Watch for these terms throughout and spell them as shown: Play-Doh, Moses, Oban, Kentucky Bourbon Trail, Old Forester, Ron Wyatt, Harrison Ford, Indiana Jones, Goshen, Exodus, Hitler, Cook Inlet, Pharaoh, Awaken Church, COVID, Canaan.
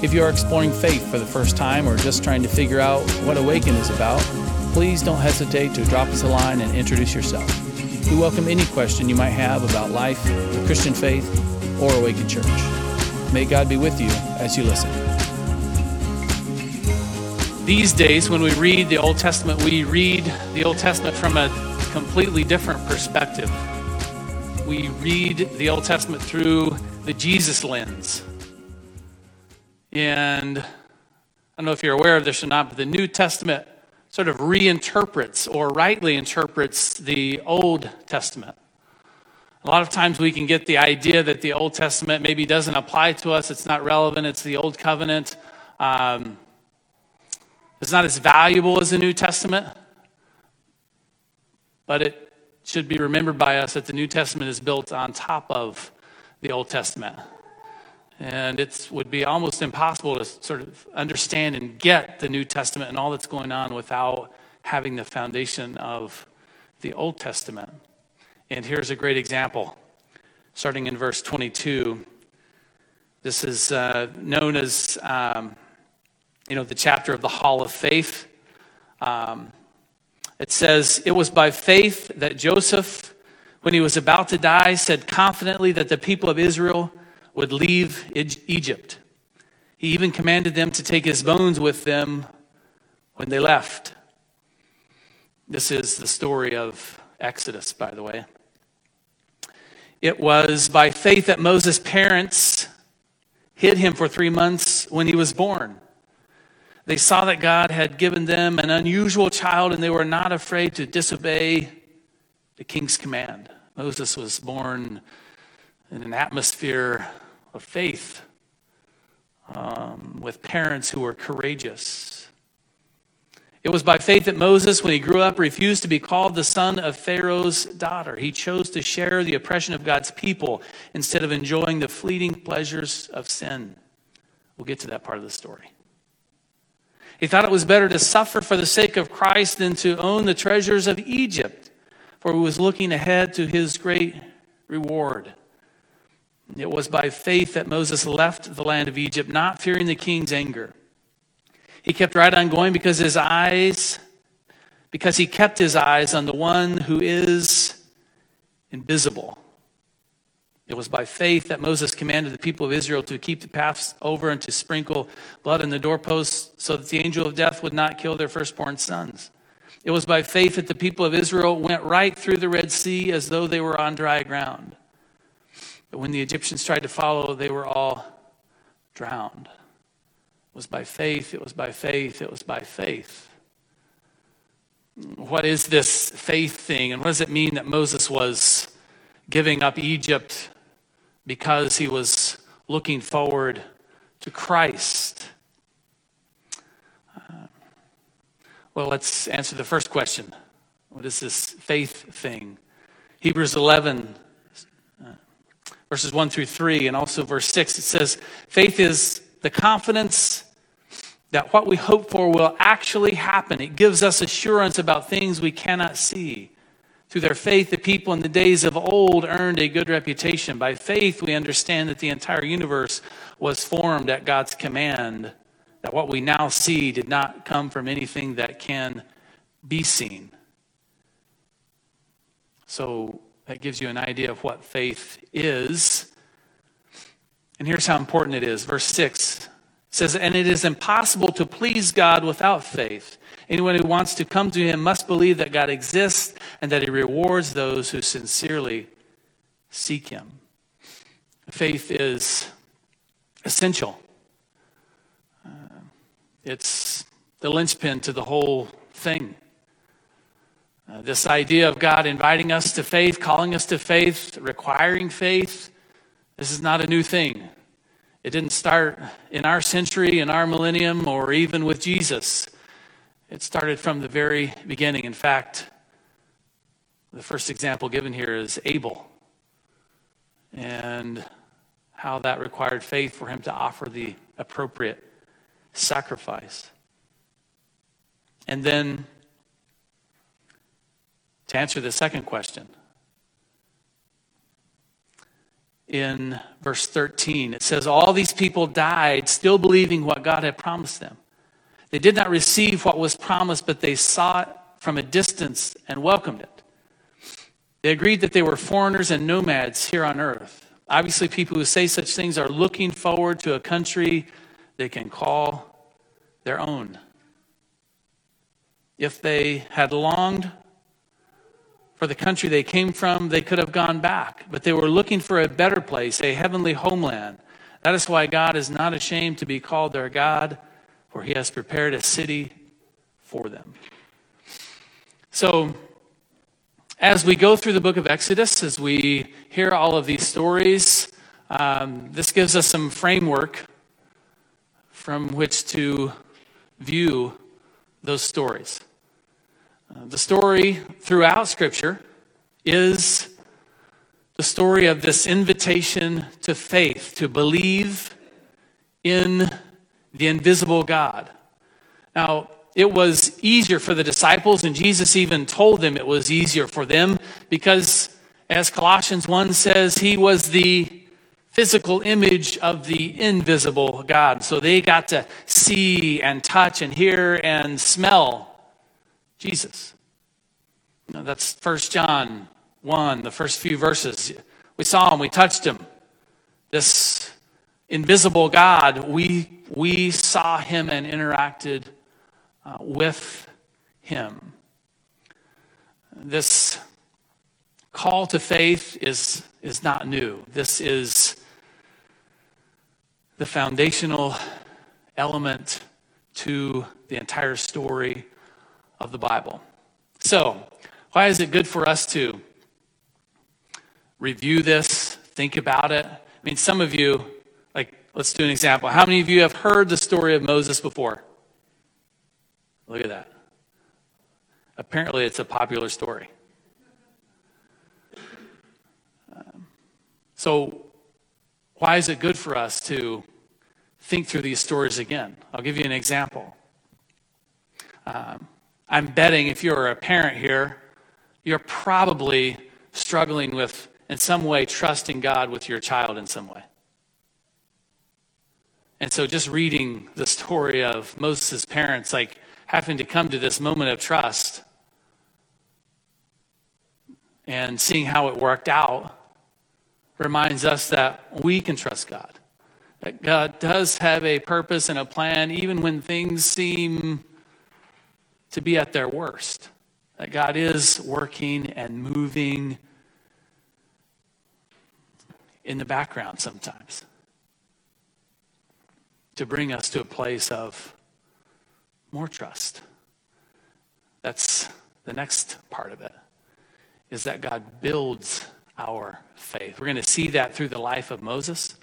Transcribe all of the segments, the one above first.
If you are exploring faith for the first time or just trying to figure out what Awaken is about, please don't hesitate to drop us a line and introduce yourself. We welcome any question you might have about life, the Christian faith, or Awaken Church. May God be with you as you listen. These days, when we read the Old Testament, we read the Old Testament from a completely different perspective. We read the Old Testament through the Jesus lens. And I don't know if you're aware of this or not, but the New Testament sort of reinterprets or rightly interprets the Old Testament. A lot of times we can get the idea that the Old Testament maybe doesn't apply to us. It's not relevant. It's the Old Covenant. It's not as valuable as the New Testament. But it should be remembered by us that the New Testament is built on top of the Old Testament. And it would be almost impossible to sort of understand and get the New Testament and all that's going on without having the foundation of the Old Testament. And here's a great example. Starting in verse 22, this is known as, the chapter of the Hall of Faith. It says, "It was by faith that Joseph, when he was about to die, said confidently that the people of Israel would leave Egypt. He even commanded them to take his bones with them when they left." This is the story of Exodus, by the way. "It was by faith that Moses' parents hid him for 3 months when he was born. They saw that God had given them an unusual child, and they were not afraid to disobey the king's command." Moses was born in an atmosphere of faith, with parents who were courageous. "It was by faith that Moses, when he grew up, refused to be called the son of Pharaoh's daughter. He chose to share the oppression of God's people instead of enjoying the fleeting pleasures of sin." We'll get to that part of the story. "He thought it was better to suffer for the sake of Christ than to own the treasures of Egypt, for he was looking ahead to his great reward. It was by faith that Moses left the land of Egypt, not fearing the king's anger. He kept right on going because he kept his eyes on the one who is invisible. It was by faith that Moses commanded the people of Israel to keep the paths over and to sprinkle blood on the doorposts so that the angel of death would not kill their firstborn sons. It was by faith that the people of Israel went right through the Red Sea as though they were on dry ground. But when the Egyptians tried to follow, they were all drowned." It was by faith, it was by faith, it was by faith. What is this faith thing? And what does it mean that Moses was giving up Egypt because he was looking forward to Christ? Well, let's answer the first question. What is this faith thing? Hebrews 11 verses 1 through 3, and also verse 6, it says, "Faith is the confidence that what we hope for will actually happen. It gives us assurance about things we cannot see. Through their faith, the people in the days of old earned a good reputation. By faith, we understand that the entire universe was formed at God's command, that what we now see did not come from anything that can be seen." So, that gives you an idea of what faith is. And here's how important it is. Verse 6 says, "And it is impossible to please God without faith. Anyone who wants to come to him must believe that God exists and that he rewards those who sincerely seek him." Faith is essential. It's the linchpin to the whole thing. This idea of God inviting us to faith, calling us to faith, requiring faith, this is not a new thing. It didn't start in our century, in our millennium, or even with Jesus. It started from the very beginning. In fact, the first example given here is Abel, and how that required faith for him to offer the appropriate sacrifice. And then, to answer the second question, in verse 13, it says, all these people died still believing what God had promised them. They did not receive what was promised, but they saw it from a distance and welcomed it. They agreed that they were foreigners and nomads here on earth. Obviously, people who say such things are looking forward to a country they can call their own. If they had longed for the country they came from, they could have gone back. But they were looking for a better place, a heavenly homeland. That is why God is not ashamed to be called their God, for he has prepared a city for them. So, as we go through the book of Exodus, as we hear all of these stories, this gives us some framework from which to view those stories. The story throughout Scripture is the story of this invitation to faith, to believe in the invisible God. Now, it was easier for the disciples, and Jesus even told them it was easier for them because, as Colossians 1 says, he was the physical image of the invisible God. So they got to see and touch and hear and smell Jesus. Now, that's 1 John 1, the first few verses. We saw him, we touched him. This invisible God, we saw him and interacted with him. This call to faith is not new. This is the foundational element to the entire story of the Bible. So, why is it good for us to review this, think about it? I mean, some of you, let's do an example. How many of you have heard the story of Moses before? Look at that. Apparently, it's a popular story. So, why is it good for us to think through these stories again? I'll give you an example. I'm betting if you're a parent here, you're probably struggling with, in some way, trusting God with your child in some way. And so just reading the story of Moses' parents, having to come to this moment of trust and seeing how it worked out reminds us that we can trust God. That God does have a purpose and a plan, even when things seem to be at their worst, that God is working and moving in the background sometimes to bring us to a place of more trust. That's the next part of it, is that God builds our faith. We're going to see that through the life of Moses.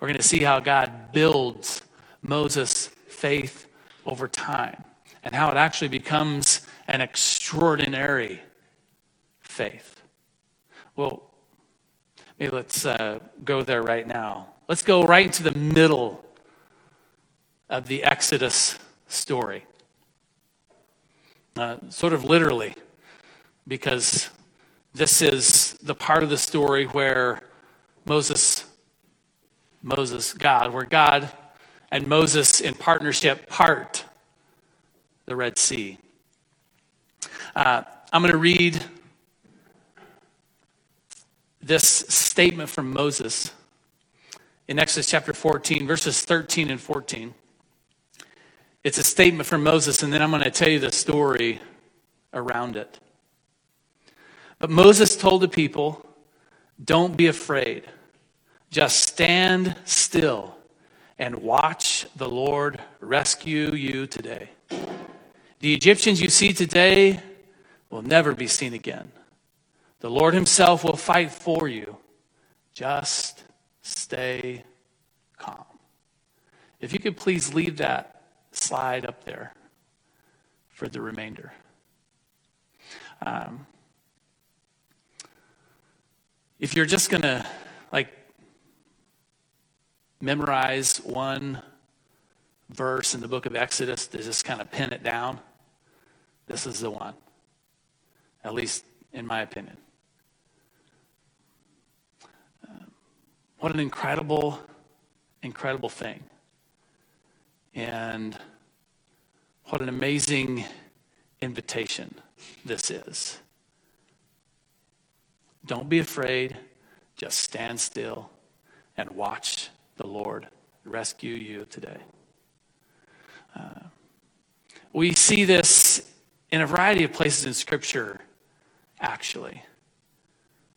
We're going to see how God builds Moses' faith over time, and how it actually becomes an extraordinary faith. Well, maybe let's go there right now. Let's go right into the middle of the Exodus story. Sort of literally, because this is the part of the story where where God and Moses in partnership part the Red Sea. I'm going to read this statement from Moses in Exodus chapter 14, verses 13 and 14. It's a statement from Moses, and then I'm going to tell you the story around it. But Moses told the people, "Don't be afraid. Just stand still and watch the Lord rescue you today. The Egyptians you see today will never be seen again. The Lord himself will fight for you. Just stay calm." If you could please leave that slide up there for the remainder. If you're just going to memorize one verse in the book of Exodus to just kind of pin it down, this is the one, at least in my opinion. What an incredible thing. And what an amazing invitation this is. Don't be afraid. Just stand still and watch the Lord rescue you today. We see this in a variety of places in Scripture, actually,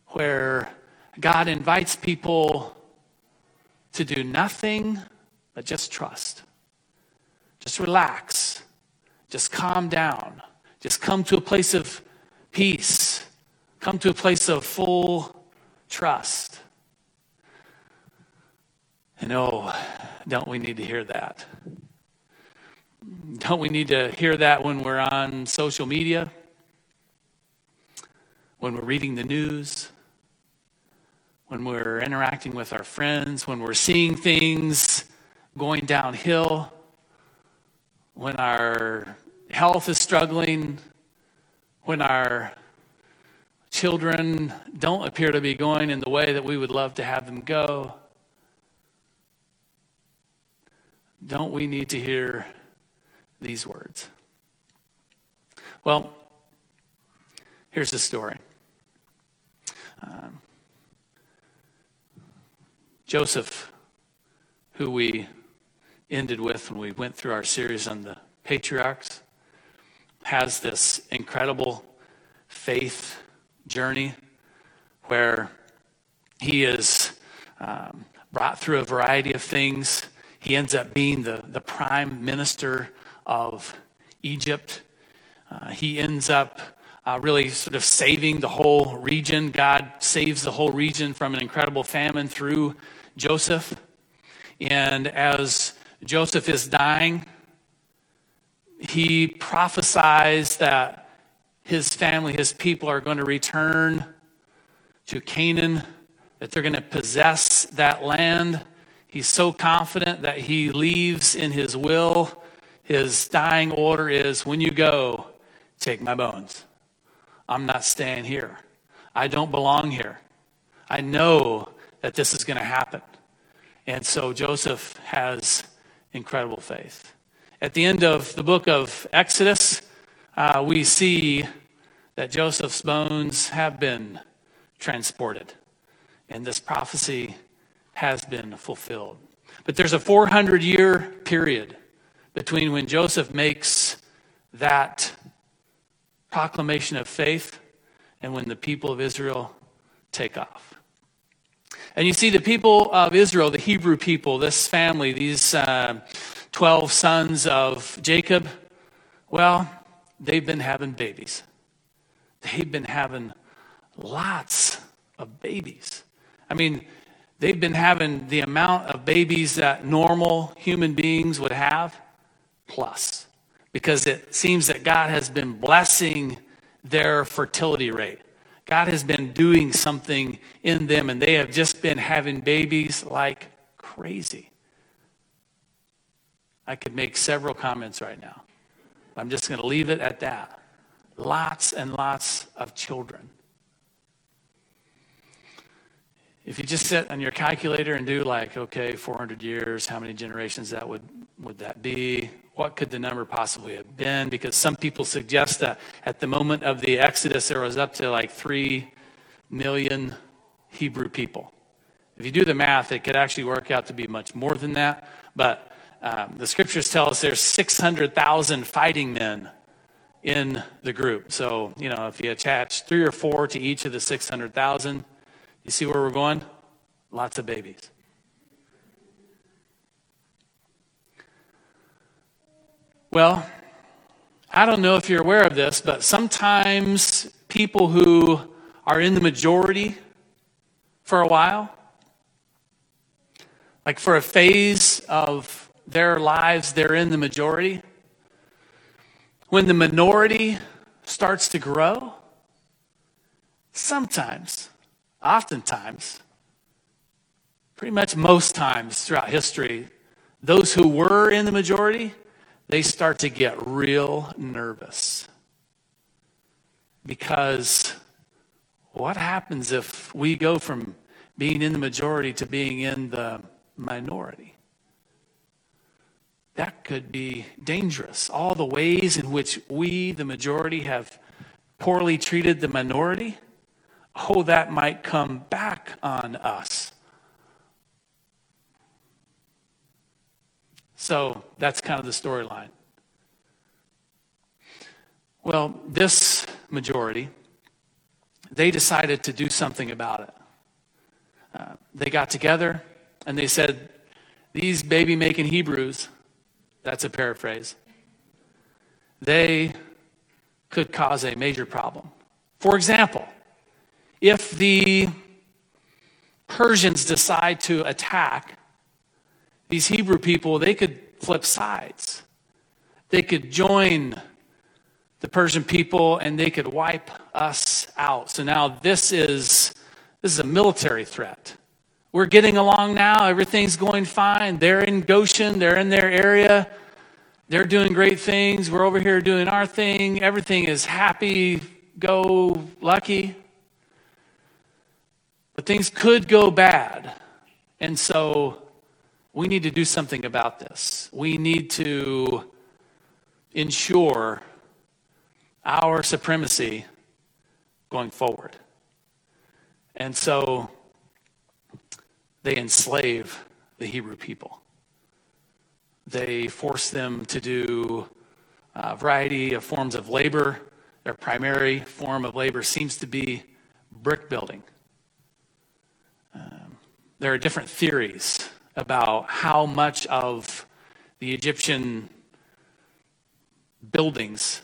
where God invites people to do nothing but just trust. Just relax. Just calm down. Just come to a place of peace. Come to a place of full trust. And oh, don't we need to hear that? Don't we need to hear that when we're on social media? When we're reading the news? When we're interacting with our friends? When we're seeing things going downhill? When our health is struggling? When our children don't appear to be going in the way that we would love to have them go? Don't we need to hear these words? Well, here's the story. Joseph, who we ended with when we went through our series on the patriarchs, has this incredible faith journey where he is brought through a variety of things. He ends up being the prime minister of Egypt. He ends up really sort of saving the whole region. God saves the whole region from an incredible famine through Joseph. And as Joseph is dying, he prophesies that his family, his people, are going to return to Canaan, that they're going to possess that land. He's so confident that he leaves in his will. His dying order is, when you go, take my bones. I'm not staying here. I don't belong here. I know that this is going to happen. And so Joseph has incredible faith. At the end of the book of Exodus, we see that Joseph's bones have been transported. And this prophecy has been fulfilled. But there's a 400-year period between when Joseph makes that proclamation of faith and when the people of Israel take off. And you see the people of Israel, the Hebrew people, this family, these 12 sons of Jacob, well, they've been having babies. They've been having lots of babies. I mean, they've been having the amount of babies that normal human beings would have, plus, because it seems that God has been blessing their fertility rate. God has been doing something in them, and they have just been having babies like crazy. I could make several comments right now. I'm just going to leave it at that. Lots and lots of children. If you just sit on your calculator and do 400 years, how many generations that would that be? What could the number possibly have been? Because some people suggest that at the moment of the Exodus, there was up to 3 million Hebrew people. If you do the math, it could actually work out to be much more than that. But the scriptures tell us there's 600,000 fighting men in the group. So, if you attach 3 or 4 to each of the 600,000, you see where we're going? Lots of babies. Well, I don't know if you're aware of this, but sometimes people who are in the majority for a while, for a phase of their lives, they're in the majority. When the minority starts to grow, sometimes, oftentimes, pretty much most times throughout history, those who were in the majority, they start to get real nervous. Because what happens if we go from being in the majority to being in the minority? That could be dangerous. All the ways in which we, the majority, have poorly treated the minority, oh, that might come back on us. So that's kind of the storyline. Well, this majority, they decided to do something about it. They got together and they said, these baby-making Hebrews, that's a paraphrase, they could cause a major problem. For example, if the Persians decide to attack these Hebrew people, they could flip sides. They could join the Persian people and they could wipe us out. So now this is a military threat. We're getting along now. Everything's going fine. They're in Goshen. They're in their area. They're doing great things. We're over here doing our thing. Everything is happy, go lucky. But things could go bad. And so we need to do something about this. We need to ensure our supremacy going forward. And so they enslave the Hebrew people. They force them to do a variety of forms of labor. Their primary form of labor seems to be brick building. There are different theories about how much of the Egyptian buildings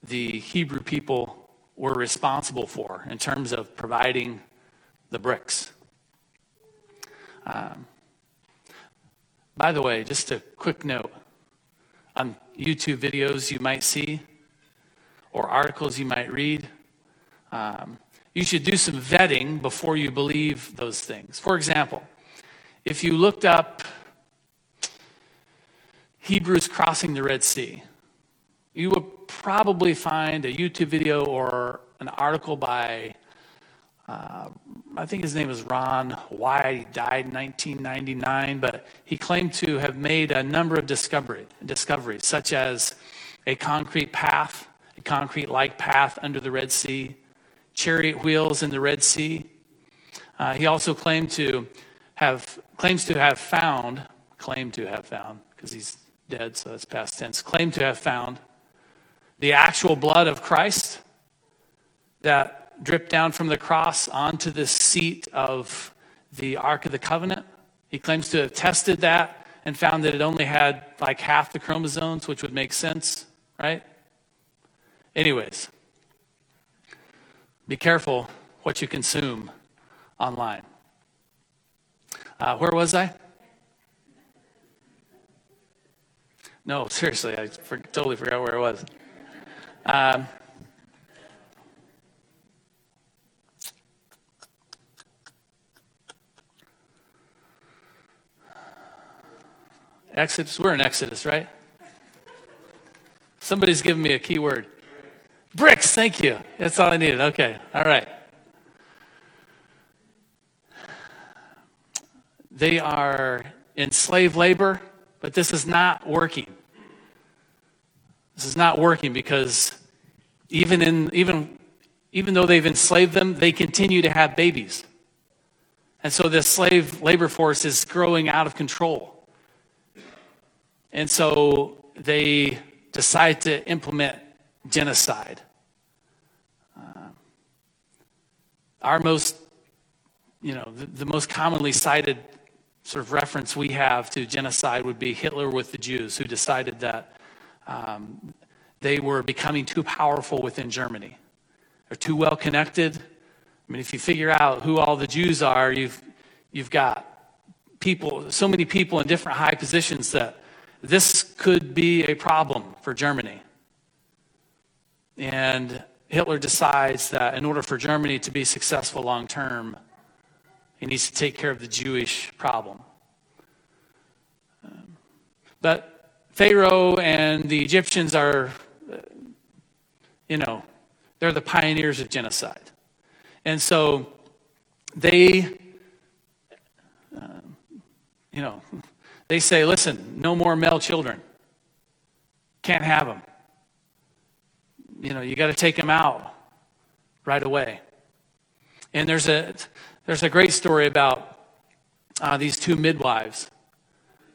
the Hebrew people were responsible for in terms of providing the bricks. By the way, just a quick note, on YouTube videos you might see or articles you might read, you should do some vetting before you believe those things. For example, if you looked up Hebrews crossing the Red Sea, you would probably find a YouTube video or an article by, I think his name was Ron Wyatt. He died in 1999, but he claimed to have made a number of discoveries, such as a concrete path, a concrete-like path under the Red Sea, chariot wheels in the Red Sea. He also claimed to have found, because he's dead, so that's past tense, claimed to have found the actual blood of Christ that dripped down from the cross onto the seat of the Ark of the Covenant. He claims to have tested that and found that it only had like half the chromosomes, which would make sense, right? Anyways, be careful what you consume online. Where was I? No, seriously, I totally forgot where I was. Exodus, we're in Exodus, right? Somebody's giving me a key word. Bricks, thank you. That's all I needed. Okay, all right. They are in slave labor, but this is not working. This is not working because even though they've enslaved them, they continue to have babies. And so this slave labor force is growing out of control. And so they decide to implement genocide. Our most, the most commonly cited sort of reference we have to genocide would be Hitler with the Jews, who decided that they were becoming too powerful within Germany. They're too well connected. I mean, if you figure out who all the Jews are, you've got people, so many people in different high positions that this could be a problem for Germany. And Hitler decides that in order for Germany to be successful long term, he needs to take care of the Jewish problem. But Pharaoh and the Egyptians are, they're the pioneers of genocide. And so they, they say, listen, no more male children. Can't have them. You got to take them out right away. And there's a great story about these two midwives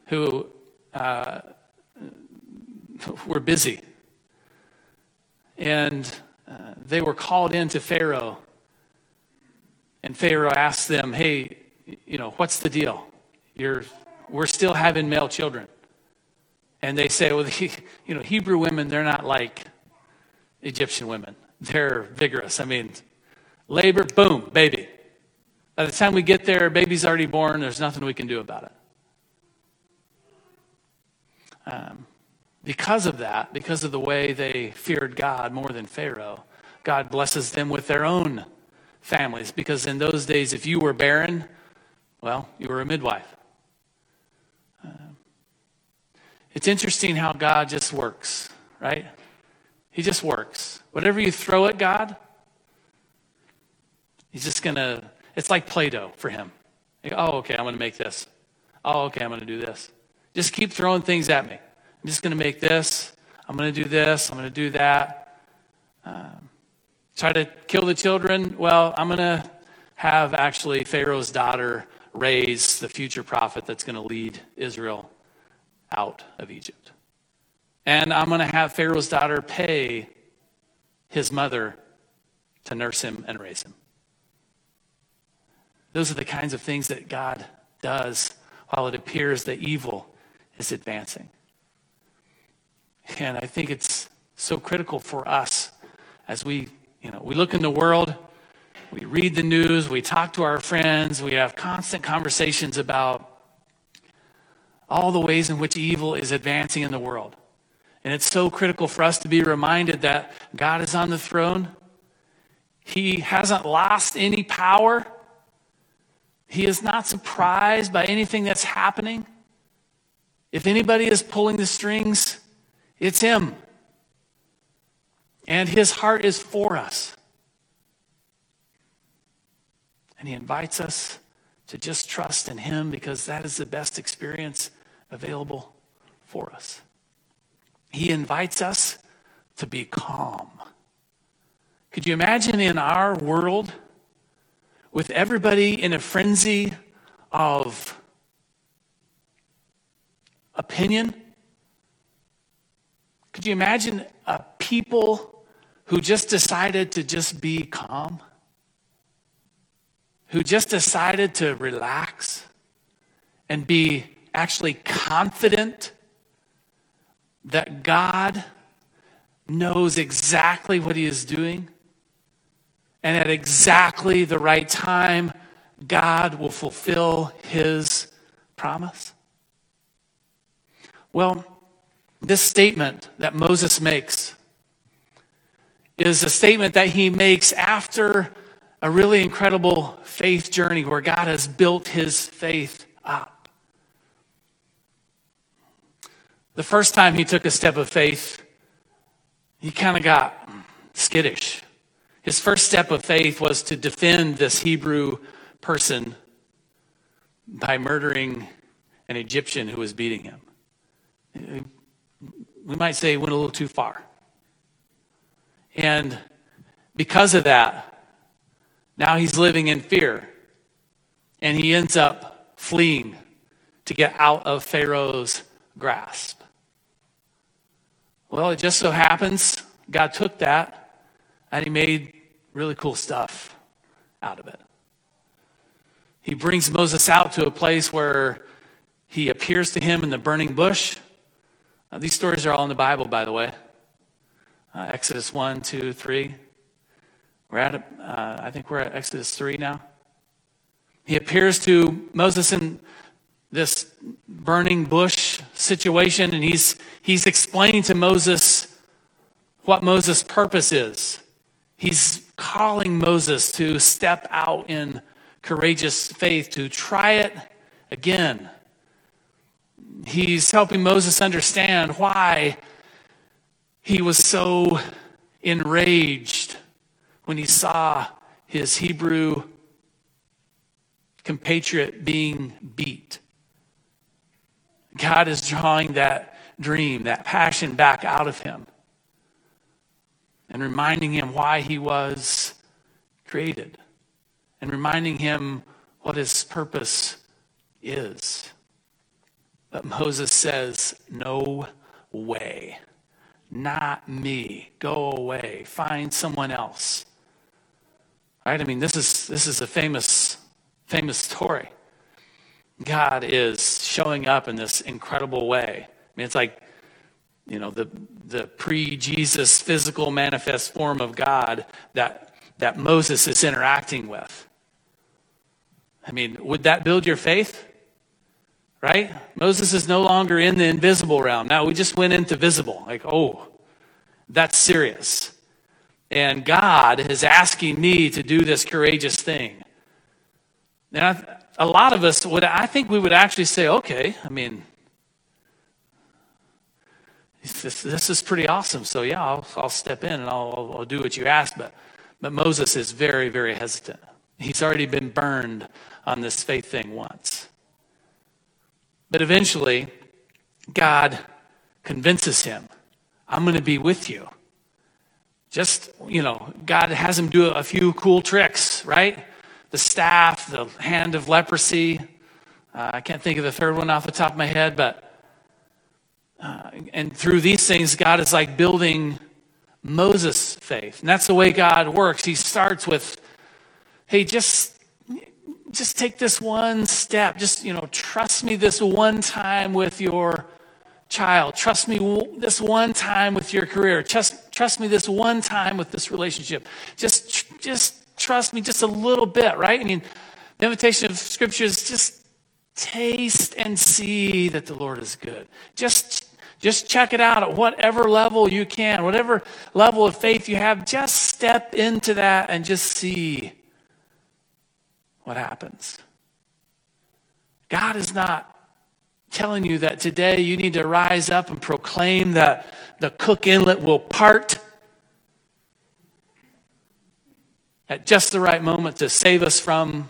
who were busy. And they were called in to Pharaoh. And Pharaoh asked them, hey, what's the deal? We're still having male children. And they say, well, Hebrew women, they're not like Egyptian women. They're vigorous. I mean, labor, boom, baby. By the time we get there, baby's already born. There's nothing we can do about it. Because of that, because of the way they feared God more than Pharaoh, God blesses them with their own families. Because in those days, if you were barren, well, you were a midwife. It's interesting how God just works, right? He just works. Whatever you throw at God, he's just going to, it's like Play-Doh for him. You go, oh, okay, I'm going to make this. Oh, okay, I'm going to do this. Just keep throwing things at me. I'm just going to make this. I'm going to do this. I'm going to do that. Try to kill the children. Well, I'm going to have actually Pharaoh's daughter raise the future prophet that's going to lead Israel out of Egypt. And I'm going to have Pharaoh's daughter pay his mother to nurse him and raise him. Those are the kinds of things that God does while it appears that evil is advancing. And I think it's so critical for us as we look in the world, we read the news, we talk to our friends, we have constant conversations about all the ways in which evil is advancing in the world. And it's so critical for us to be reminded that God is on the throne. He hasn't lost any power. He is not surprised by anything that's happening. If anybody is pulling the strings, it's him. And his heart is for us. And he invites us to just trust in him because that is the best experience available for us. He invites us to be calm. Could you imagine in our world, with everybody in a frenzy of opinion? Could you imagine a people who just decided to just be calm? Who just decided to relax and be actually confident that God knows exactly what he is doing, and at exactly the right time, God will fulfill his promise? Well, this statement that Moses makes is a statement that he makes after a really incredible faith journey where God has built his faith up. The first time he took a step of faith, he kind of got skittish. His first step of faith was to defend this Hebrew person by murdering an Egyptian who was beating him. We might say he went a little too far. And because of that, now he's living in fear. And he ends up fleeing to get out of Pharaoh's grasp. Well, it just so happens God took that and he made really cool stuff out of it. He brings Moses out to a place where he appears to him in the burning bush. These stories are all in the Bible, by the way. Exodus 1, 2, 3. I think we're at Exodus 3 now. He appears to Moses in this burning bush situation, and he's explaining to Moses what Moses' purpose is. He's calling Moses to step out in courageous faith, to try it again. He's helping Moses understand why he was so enraged when he saw his Hebrew compatriot being beat. God is drawing that dream, that passion back out of him and reminding him why he was created and reminding him what his purpose is. But Moses says, no way. Not me. Go away. Find someone else. Right? I mean, this is a famous story. God is showing up in this incredible way. I mean, it's like, you know, the pre-Jesus physical manifest form of God that Moses is interacting with. I mean, would that build your faith? Right? Moses is no longer in the invisible realm. Now we just went into visible. Like, oh, that's serious. And God is asking me to do this courageous thing. And a lot of us would actually say, okay, I mean, this is pretty awesome. So yeah, I'll step in and I'll do what you ask. But Moses is very, very hesitant. He's already been burned on this faith thing once. But eventually, God convinces him, I'm going to be with you. Just, you know, God has him do a few cool tricks, right? The staff, the hand of leprosy. I can't think of the third one off the top of my head, but and through these things, God is like building Moses' faith. And that's the way God works. He starts with, hey, just take this one step. Just, you know, trust me this one time with your child. Trust me this one time with your career. Trust me this one time with this relationship. Just trust me just a little bit, right? I mean, the invitation of Scripture is just taste and see that the Lord is good. Just check it out at whatever level you can, whatever level of faith you have. Just step into that and just see what happens. God is not telling you that today you need to rise up and proclaim that the Cook Inlet will part at just the right moment to save us from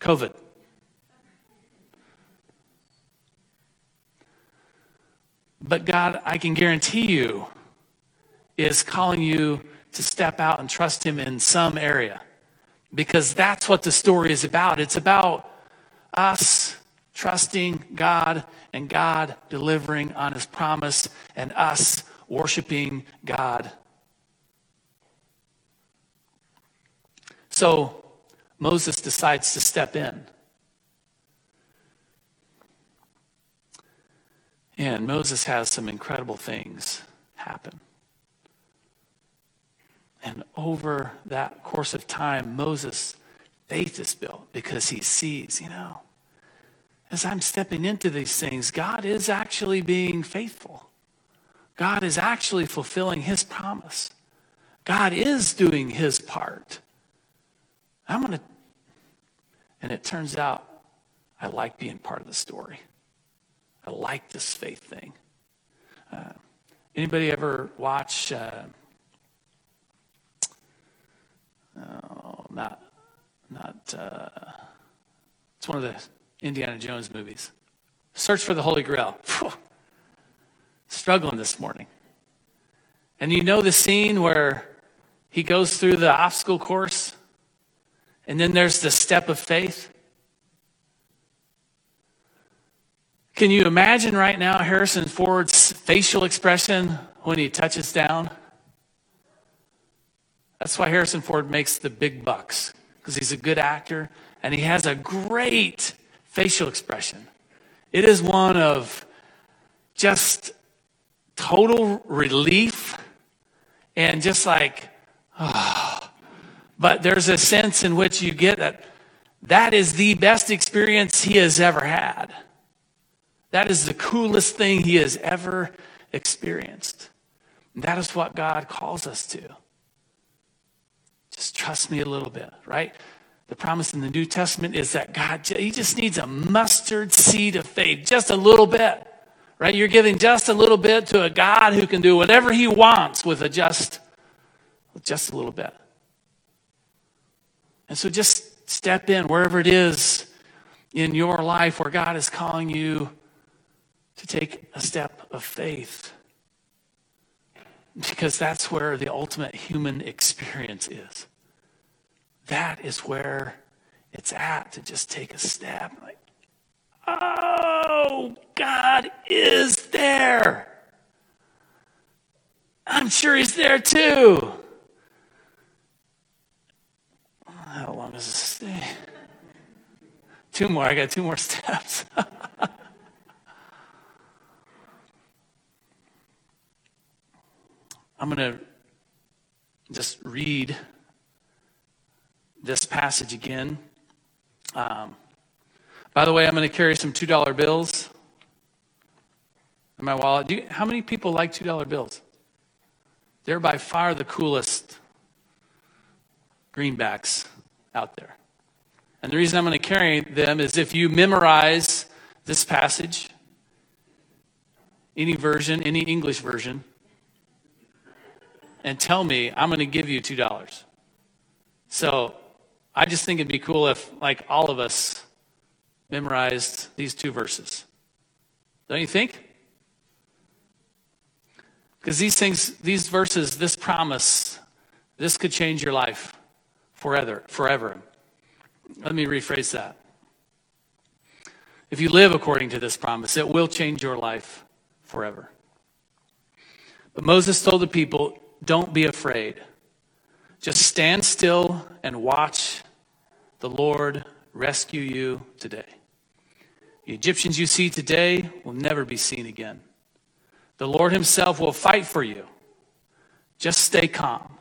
COVID. But God, I can guarantee you, is calling you to step out and trust him in some area. Because that's what the story is about. It's about us trusting God and God delivering on his promise and us worshiping God. So Moses decides to step in. And Moses has some incredible things happen. And over that course of time, Moses' faith is built because he sees, you know, as I'm stepping into these things, God is actually being faithful. God is actually fulfilling his promise. God is doing his part. And it turns out I like being part of the story. I like this faith thing. Anybody ever watch... it's one of the Indiana Jones movies. Search for the Holy Grail. Whew. Struggling this morning. And you know the scene where he goes through the obstacle course and then there's the step of faith? Can you imagine right now Harrison Ford's facial expression when he touches down? That's why Harrison Ford makes the big bucks, because he's a good actor, and he has a great facial expression. It is one of just total relief and just like, oh. But there's a sense in which you get that that is the best experience he has ever had. That is the coolest thing he has ever experienced. And that is what God calls us to. Just trust me a little bit, right? The promise in the New Testament is that God, he just needs a mustard seed of faith, just a little bit, right? You're giving just a little bit to a God who can do whatever he wants with just a little bit. And so just step in wherever it is in your life where God is calling you to take a step of faith, because that's where the ultimate human experience is. That is where it's at, to just take a step. Like, oh, God is there. I'm sure he's there too. How long does this stay? 2 more. I got 2 more steps. I'm going to just read this passage again. By the way, I'm going to carry some $2 bills in my wallet. How many people like $2 bills? They're by far the coolest greenbacks out there. And the reason I'm going to carry them is if you memorize this passage, any version, any English version, and tell me, I'm going to give you $2. So I just think it'd be cool if, like, all of us memorized these 2 verses. Don't you think? Because these verses, this promise, this could change your life forever. Let me rephrase that. If you live according to this promise, it will change your life forever. But Moses told the people, don't be afraid. Just stand still and watch the Lord rescue you today. The Egyptians you see today will never be seen again. The Lord himself will fight for you. Just stay calm.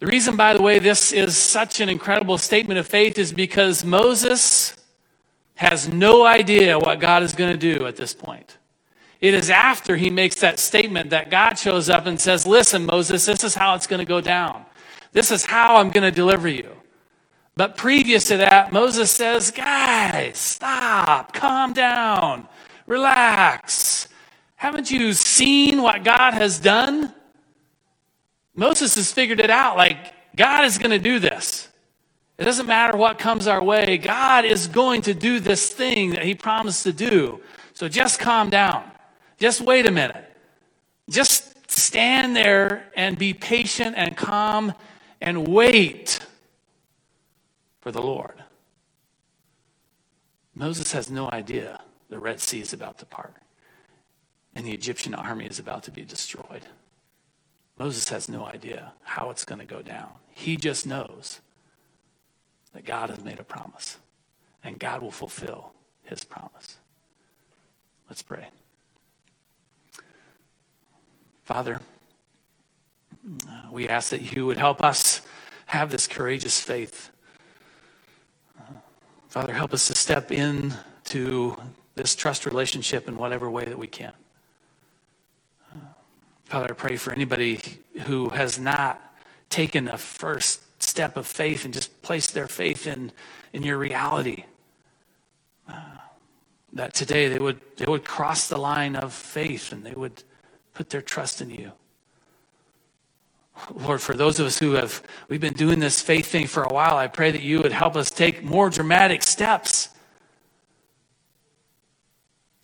The reason, by the way, this is such an incredible statement of faith is because Moses has no idea what God is going to do at this point. It is after he makes that statement that God shows up and says, listen, Moses, this is how it's going to go down. This is how I'm going to deliver you. But previous to that, Moses says, guys, stop, calm down, relax. Haven't you seen what God has done? Moses has figured it out, like, God is going to do this. It doesn't matter what comes our way. God is going to do this thing that he promised to do. So just calm down. Just wait a minute. Just stand there and be patient and calm and wait for the Lord. Moses has no idea the Red Sea is about to part and the Egyptian army is about to be destroyed. Moses has no idea how it's going to go down. He just knows that God has made a promise and God will fulfill his promise. Let's pray. Father, we ask that you would help us have this courageous faith. Father, help us to step into this trust relationship in whatever way that we can. Father, I pray for anybody who has not taken a first step of faith and just placed their faith in your reality, that today they would cross the line of faith and they would put their trust in you. Lord, for those of us who we've been doing this faith thing for a while, I pray that you would help us take more dramatic steps,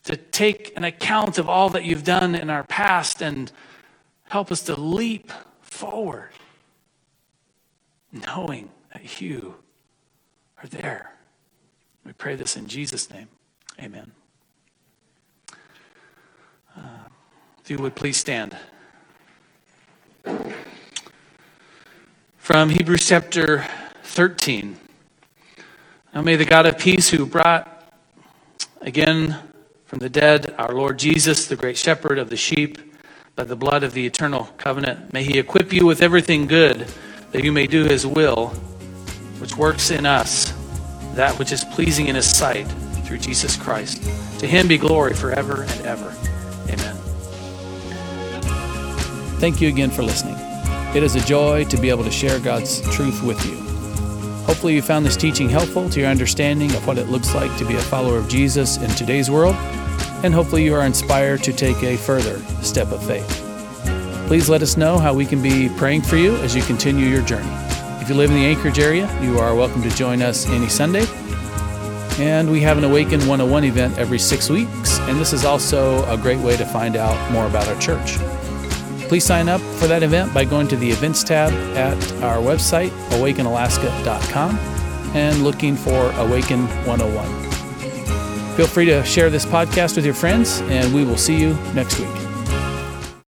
to take an account of all that you've done in our past and help us to leap forward, knowing that you are there. We pray this in Jesus' name. Amen. If you would please stand. From Hebrews chapter 13. Now may the God of peace, who brought again from the dead our Lord Jesus, the great shepherd of the sheep, by the blood of the eternal covenant, may he equip you with everything good, that you may do his will, which works in us that which is pleasing in his sight, through Jesus Christ. To him be glory forever and ever. Amen. Thank you again for listening. It is a joy to be able to share God's truth with you. Hopefully you found this teaching helpful to your understanding of what it looks like to be a follower of Jesus in today's world, and hopefully you are inspired to take a further step of faith. Please let us know how we can be praying for you as you continue your journey. If you live in the Anchorage area, you are welcome to join us any Sunday. And we have an Awaken 101 event every 6 weeks, and this is also a great way to find out more about our church. Please sign up for that event by going to the events tab at our website, awakenalaska.com, and looking for Awaken 101. Feel free to share this podcast with your friends, and we will see you next week.